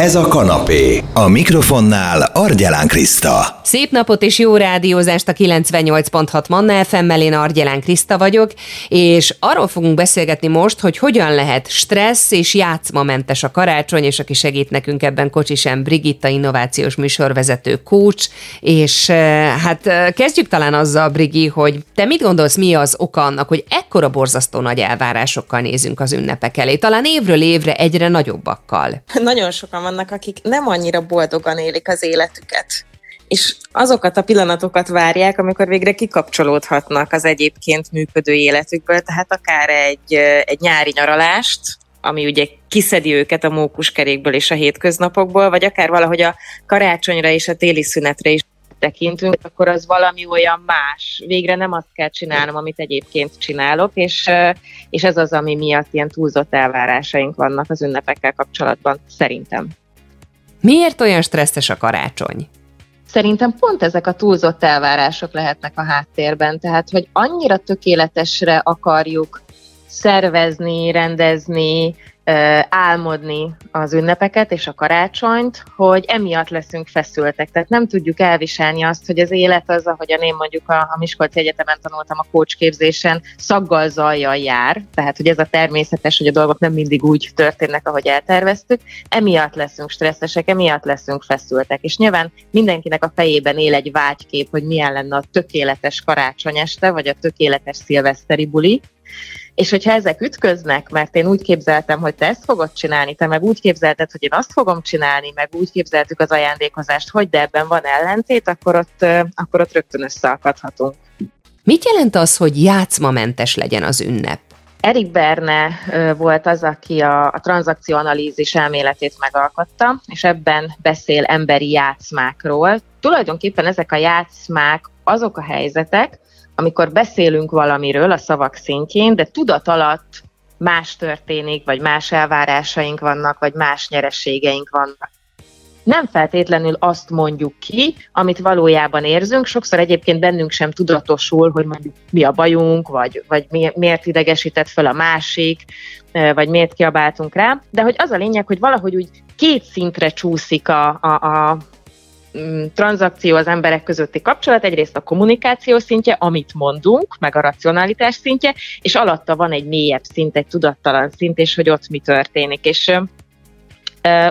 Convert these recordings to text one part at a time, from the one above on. Ez a Kanapé. A mikrofonnál Argyelán Kriszta. Szép napot és jó rádiózást a 98.6 Manna FM-mel, én Argyelán Kriszta vagyok, és arról fogunk beszélgetni most, hogy hogyan lehet stressz és játszmamentes a karácsony, és aki segít nekünk ebben Kocsis M. Brigitta, innovációs műsorvezető, coach, és hát kezdjük talán azzal, Brigi, hogy te mit gondolsz, mi az oka annak, hogy ekkora borzasztó nagy elvárásokkal nézünk az ünnepek elé, talán évről évre egyre nagyobbakkal? Nagyon sokan vannak, akik nem annyira boldogan élik az életüket, és azokat a pillanatokat várják, amikor végre kikapcsolódhatnak az egyébként működő életükből, tehát akár egy nyári nyaralást, ami ugye kiszedi őket a mókuskerékből és a hétköznapokból, vagy akár valahogy a karácsonyra és a téli szünetre is tekintünk, akkor az valami olyan más. Végre nem azt kell csinálnom, amit egyébként csinálok, és ez az, ami miatt ilyen túlzott elvárásaink vannak az ünnepekkel kapcsolatban, szerintem. Miért olyan stresszes a karácsony? Szerintem pont ezek a túlzott elvárások lehetnek a háttérben, tehát hogy annyira tökéletesre akarjuk szervezni, rendezni, álmodni az ünnepeket és a karácsonyt, hogy emiatt leszünk feszültek. Tehát nem tudjuk elviselni azt, hogy az élet az, ahogyan én mondjuk a Miskolci Egyetemen tanultam, a coachképzésen, szaggal, zajjal jár, tehát hogy ez a természetes, hogy a dolgok nem mindig úgy történnek, ahogy elterveztük. Emiatt leszünk stresszesek, emiatt leszünk feszültek. És nyilván mindenkinek a fejében él egy vágykép, hogy milyen lenne a tökéletes karácsony este, vagy a tökéletes szilveszteri buli. És hogyha ezek ütköznek, mert én úgy képzeltem, hogy te ezt fogod csinálni, te meg úgy képzelted, hogy én azt fogom csinálni, meg úgy képzeltük az ajándékozást, hogy de ebben van ellentét, akkor ott rögtön összeakadhatunk. Mit jelent az, hogy játszmamentes legyen az ünnep? Eric Berne volt az, aki a tranzakcióanalízis elméletét megalkotta, és ebben beszél emberi játszmákról. Tulajdonképpen ezek a játszmák azok a helyzetek, amikor beszélünk valamiről a szavak szintjén, de tudat alatt más történik, vagy más elvárásaink vannak, vagy más nyereségeink vannak. Nem feltétlenül azt mondjuk ki, amit valójában érzünk, sokszor egyébként bennünk sem tudatosul, hogy mondjuk mi a bajunk, vagy miért idegesített fel a másik, vagy miért kiabáltunk rá, de hogy az a lényeg, hogy valahogy úgy két szintre csúszik a tranzakció, az emberek közötti kapcsolat, egyrészt a kommunikáció szintje, amit mondunk, meg a racionalitás szintje, és alatta van egy mélyebb szint, egy tudattalan szint, és hogy ott mi történik. És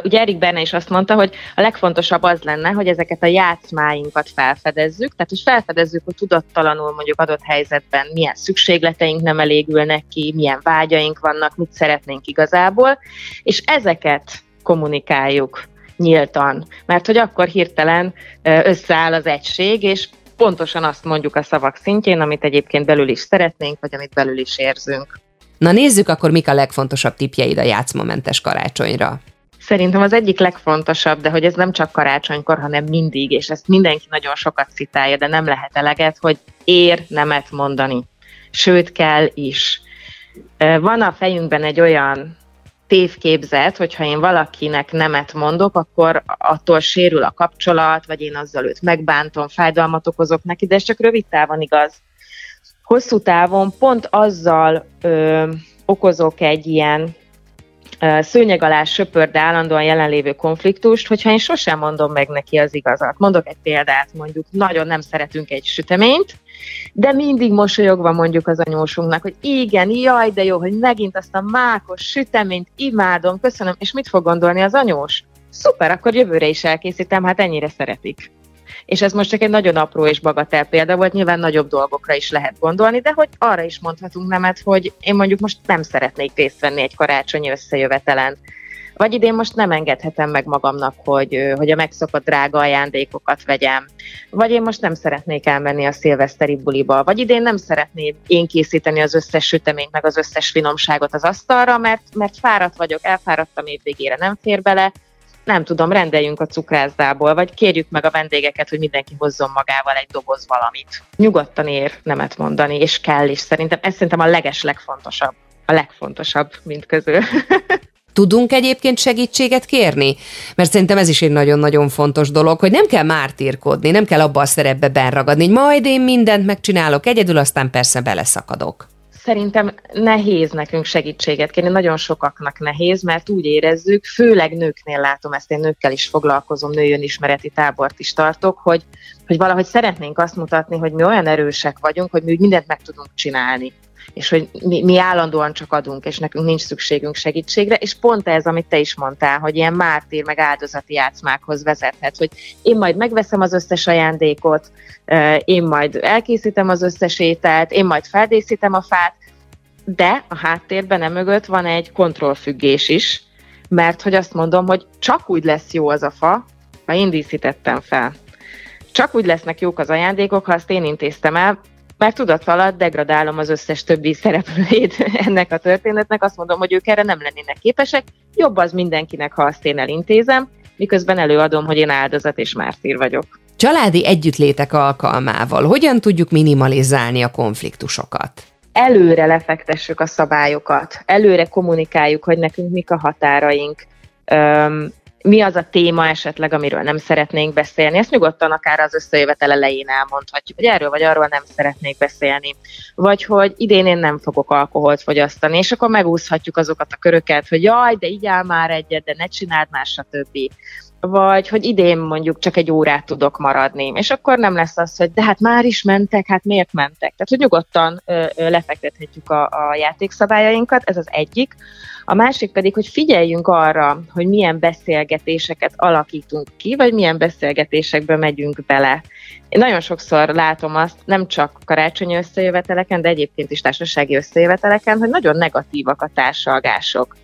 ugye Eric Berne is azt mondta, hogy a legfontosabb az lenne, hogy ezeket a játszmáinkat felfedezzük, tehát hogy felfedezzük, hogy tudattalanul mondjuk adott helyzetben milyen szükségleteink nem elégülnek ki, milyen vágyaink vannak, mit szeretnénk igazából, és ezeket kommunikáljuk nyíltan, mert hogy akkor hirtelen összeáll az egység, és pontosan azt mondjuk a szavak szintjén, amit egyébként belül is szeretnénk, vagy amit belül is érzünk. Na nézzük akkor, mik a legfontosabb tippjeid a játszmamentes karácsonyra. Szerintem az egyik legfontosabb, de hogy ez nem csak karácsonykor, hanem mindig, és ezt mindenki nagyon sokat citálja, de nem lehet eleget, hogy ér nemet mondani. Sőt, kell is. Van a fejünkben egy olyan tévképzet, hogyha én valakinek nemet mondok, akkor attól sérül a kapcsolat, vagy én azzal őt megbántom, fájdalmat okozok neki, de ez csak rövid távon igaz. Hosszú távon pont azzal okozok egy ilyen szőnyeg alá söpörd állandóan jelenlévő konfliktust, hogyha én sosem mondom meg neki az igazat. Mondok egy példát, mondjuk nagyon nem szeretünk egy süteményt, de mindig mosolyogva mondjuk az anyósunknak, hogy igen, jaj, de jó, hogy megint azt a mákos süteményt imádom, köszönöm, és mit fog gondolni az anyós? Szuper, akkor jövőre is elkészítem, hát ennyire szeretik. És ez most csak egy nagyon apró és bagatell példa volt, nyilván nagyobb dolgokra is lehet gondolni, de hogy arra is mondhatunk nemet, hogy én mondjuk most nem szeretnék részt venni egy karácsonyi összejövetelen. Vagy idén most nem engedhetem meg magamnak, hogy a megszokott drága ajándékokat vegyem. Vagy én most nem szeretnék elmenni a szilveszteri buliba. Vagy idén nem szeretném én készíteni az összes süteményt, meg az összes finomságot az asztalra, mert fáradt vagyok, elfáradtam, évvégére nem fér bele. Nem tudom, rendeljünk a cukrászdából, vagy kérjük meg a vendégeket, hogy mindenki hozzon magával egy doboz valamit. Nyugodtan ér nemet mondani, és kell is szerintem. Ez szerintem a legeslegfontosabb. A legfontosabb mind közül. Tudunk egyébként segítséget kérni? Mert szerintem ez is egy nagyon-nagyon fontos dolog, hogy nem kell mártírkodni, nem kell abba a szerepbe benragadni, hogy majd én mindent megcsinálok egyedül, aztán persze beleszakadok. szerintem nehéz nekünk segítséget kérni, nagyon sokaknak nehéz, mert úgy érezzük, főleg nőknél látom ezt, én nőkkel is foglalkozom, nőönismereti tábort is tartok, hogy valahogy szeretnénk azt mutatni, hogy mi olyan erősek vagyunk, hogy mi úgy mindent meg tudunk csinálni, és hogy mi állandóan csak adunk, és nekünk nincs szükségünk segítségre, és pont ez, amit te is mondtál, hogy ilyen mártír, meg áldozati játszmákhoz vezethet, hogy én majd megveszem az összes ajándékot, én majd elkészítem az összes ételt, én majd feldészítem a fát, de a háttérben emögött van egy kontrollfüggés is, mert hogy azt mondom, hogy csak úgy lesz jó az a fa, ha én díszítettem fel. Csak úgy lesznek jók az ajándékok, ha azt én intéztem el, mert tudat alatt degradálom az összes többi szereplőjét ennek a történetnek, azt mondom, hogy ők erre nem lennének képesek, jobb az mindenkinek, ha azt én elintézem, miközben előadom, hogy én áldozat és mártír vagyok. Családi együttlétek alkalmával hogyan tudjuk minimalizálni a konfliktusokat? Előre lefektessük a szabályokat, előre kommunikáljuk, hogy nekünk mik a határaink, mi az a téma esetleg, amiről nem szeretnénk beszélni. Ezt nyugodtan akár az összejövetel elején elmondhatjuk, hogy erről vagy arról nem szeretnék beszélni. Vagy hogy idén én nem fogok alkoholt fogyasztani, és akkor megúszhatjuk azokat a köröket, hogy jaj, de igyál már egyet, de ne csináld már, stb. Vagy hogy idén mondjuk csak egy órát tudok maradni, és akkor nem lesz az, hogy de hát már is mentek, hát miért mentek? Tehát, hogy nyugodtan lefektethetjük a játékszabályainkat, ez az egyik. A másik pedig, hogy figyeljünk arra, hogy milyen beszélgetéseket alakítunk ki, vagy milyen beszélgetésekbe megyünk bele. Én nagyon sokszor látom azt, nem csak karácsonyi összejöveteleken, de egyébként is társasági összejöveteleken, hogy nagyon negatívak a társalgások.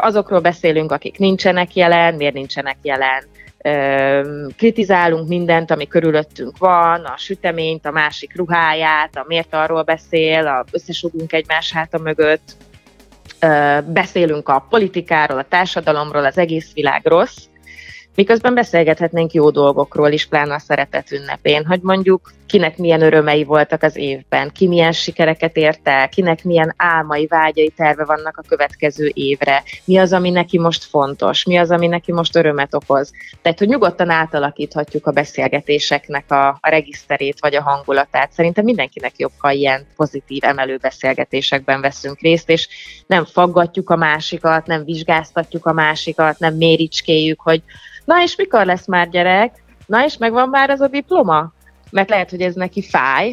Azokról beszélünk, akik nincsenek jelen, miért nincsenek jelen. Kritizálunk mindent, ami körülöttünk van, a süteményt, a másik ruháját, a miért arról beszél, összesugunk egymás háta mögött. Beszélünk a politikáról, a társadalomról, az egész világ rossz, miközben beszélgethetnénk jó dolgokról is, pláne a szeretet ünnepén, hogy mondjuk kinek milyen örömei voltak az évben, ki milyen sikereket ért el, kinek milyen álmai, vágyai, terve vannak a következő évre, mi az, ami neki most fontos, mi az, ami neki most örömet okoz. Tehát, hogy nyugodtan átalakíthatjuk a beszélgetéseknek a regiszterét vagy a hangulatát. Szerintem mindenkinek jobb, ha ilyen pozitív, emelő beszélgetésekben veszünk részt, és nem faggatjuk a másikat, nem vizsgáztatjuk a másikat, nem méricskéljük, hogy na és mikor lesz már gyerek? Na és megvan már az a diploma? Mert lehet, hogy ez neki fáj,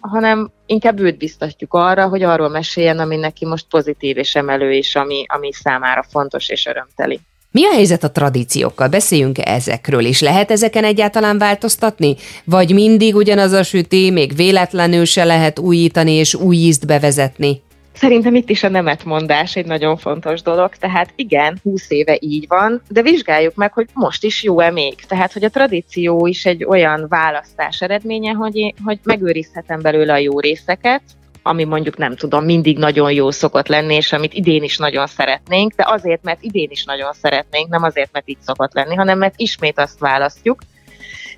hanem inkább őt biztatjuk arra, hogy arról meséljen, ami neki most pozitív és emelő, és ami számára fontos és örömteli. Mi a helyzet a tradíciókkal? Beszéljünk ezekről is. Lehet ezeken egyáltalán változtatni? Vagy mindig ugyanaz a süti, még véletlenül se lehet újítani és új ízt bevezetni? Szerintem itt is a nemetmondás egy nagyon fontos dolog, tehát igen, 20 éve így van, de vizsgáljuk meg, hogy most is jó-e még. Tehát, hogy a tradíció is egy olyan választás eredménye, hogy megőrizhetem belőle a jó részeket, ami mondjuk nem tudom, mindig nagyon jó szokott lenni, és amit idén is nagyon szeretnénk, de azért, mert idén is nagyon szeretnénk, nem azért, mert így szokott lenni, hanem mert ismét azt választjuk.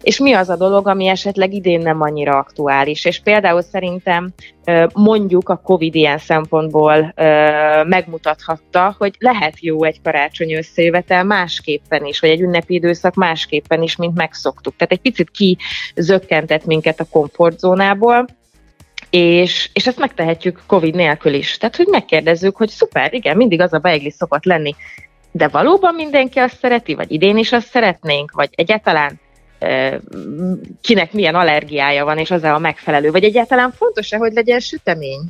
És mi az a dolog, ami esetleg idén nem annyira aktuális. És például szerintem mondjuk a Covid ilyen szempontból megmutathatta, hogy lehet jó egy karácsonyi összejövetel másképpen is, vagy egy ünnepi időszak másképpen is, mint megszoktuk. Tehát egy picit kizökkentett minket a komfortzónából, és ezt megtehetjük Covid nélkül is. Tehát, hogy megkérdezzük, hogy szuper, igen, mindig az a beigli szokott lenni, de valóban mindenki azt szereti, vagy idén is azt szeretnénk, vagy egyáltalán kinek milyen allergiája van, és az-e a megfelelő, vagy egyáltalán fontos-e, hogy legyen sütemény,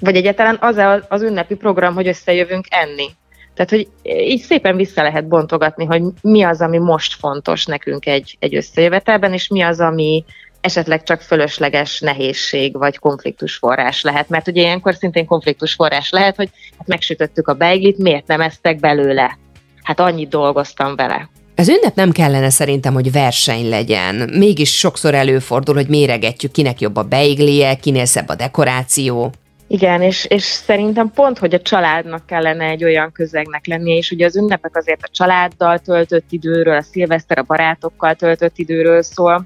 vagy egyáltalán az-e az ünnepi program, hogy összejövünk enni. Tehát, hogy így szépen vissza lehet bontogatni, hogy mi az, ami most fontos nekünk egy összejövetelben, és mi az, ami esetleg csak fölösleges nehézség, vagy konfliktusforrás lehet. Mert ugye ilyenkor szintén konfliktusforrás lehet, hogy hát megsütöttük a beiglit, miért nem eztek belőle? Hát annyit dolgoztam vele. Az ünnep nem kellene szerintem, hogy verseny legyen. Mégis sokszor előfordul, hogy méregetjük, kinek jobb a beiglie, kinél szebb a dekoráció. Igen, és szerintem pont, hogy a családnak kellene egy olyan közegnek lennie, és ugye az ünnepek azért a családdal töltött időről, a szilveszter a barátokkal töltött időről szól,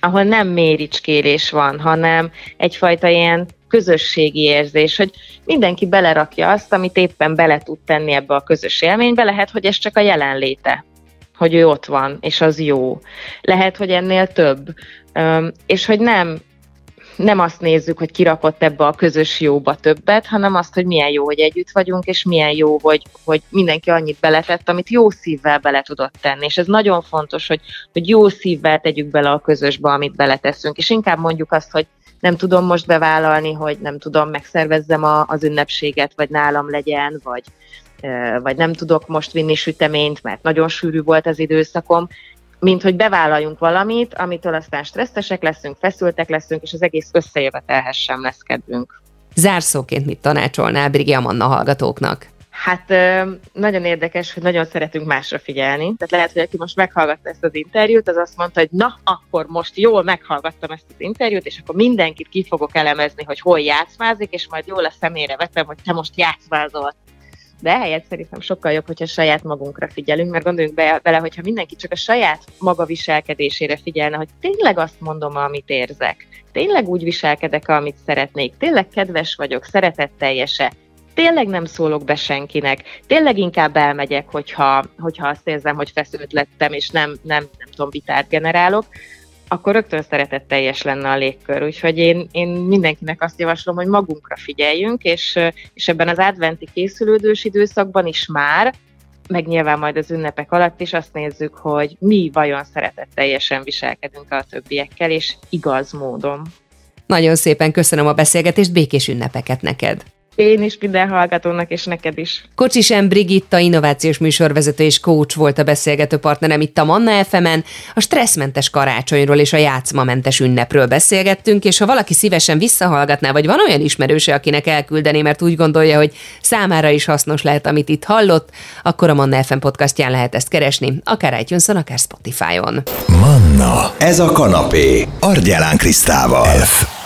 ahol nem méricskélés van, hanem egyfajta ilyen közösségi érzés, hogy mindenki belerakja azt, amit éppen bele tud tenni ebbe a közös élménybe, lehet, hogy ez csak a jelenléte, hogy ő ott van, és az jó. Lehet, hogy ennél több. És hogy nem nem azt nézzük, hogy kirakott ebbe a közös jóba többet, hanem azt, hogy milyen jó, hogy együtt vagyunk, és milyen jó, hogy mindenki annyit beletett, amit jó szívvel bele tudott tenni. És ez nagyon fontos, hogy jó szívvel tegyük bele a közösbe, amit beleteszünk. És inkább mondjuk azt, hogy nem tudom most bevállalni, hogy nem tudom, megszervezzem az ünnepséget, vagy nálam legyen, vagy nem tudok most vinni süteményt, mert nagyon sűrű volt az időszakom, mint hogy bevállaljunk valamit, amitől aztán stresszesek leszünk, feszültek leszünk, és az egész összejövetelhez sem lesz kedvünk. Zárszóként mit tanácsolnál Brigi Manna hallgatóknak? Hát nagyon érdekes, hogy nagyon szeretünk másra figyelni. Tehát lehet, hogy aki most meghallgatta ezt az interjút, az azt mondta, hogy na, akkor most jól meghallgattam ezt az interjút, és akkor mindenkit ki fogok elemezni, hogy hol játszmázik, és majd jól a szemére vetem, hogy te most játszmázol. De helyett szerintem sokkal jobb, hogyha saját magunkra figyelünk, mert gondoljunk bele, hogyha mindenki csak a saját maga viselkedésére figyelne, hogy tényleg azt mondom, amit érzek, tényleg úgy viselkedek, amit szeretnék, tényleg kedves vagyok, szeretetteljese, tényleg nem szólok be senkinek, tényleg inkább elmegyek, hogyha azt érzem, hogy feszült lettem, és nem tudom, vitát generálok, akkor rögtön szeretetteljes lenne a légkör. Úgyhogy én mindenkinek azt javaslom, hogy magunkra figyeljünk, és ebben az adventi készülődős időszakban is már, meg nyilván majd az ünnepek alatt is azt nézzük, hogy mi vajon szeretetteljesen viselkedünk a többiekkel, és igaz módon. Nagyon szépen köszönöm a beszélgetést, békés ünnepeket neked! Én is, minden hallgatónak, és neked is. Kocsis M. Brigitta, innovációs műsorvezető és coach volt a beszélgető partnerem itt a Manna FM-en. A stresszmentes karácsonyról és a játszmamentes ünnepről beszélgettünk, és ha valaki szívesen visszahallgatná, vagy van olyan ismerőse, akinek elküldené, mert úgy gondolja, hogy számára is hasznos lehet, amit itt hallott, akkor a Manna FM podcastján lehet ezt keresni, akár iTunes-on, akár Spotify-on. Manna, ez a kanapé, Argyelán Krisztával.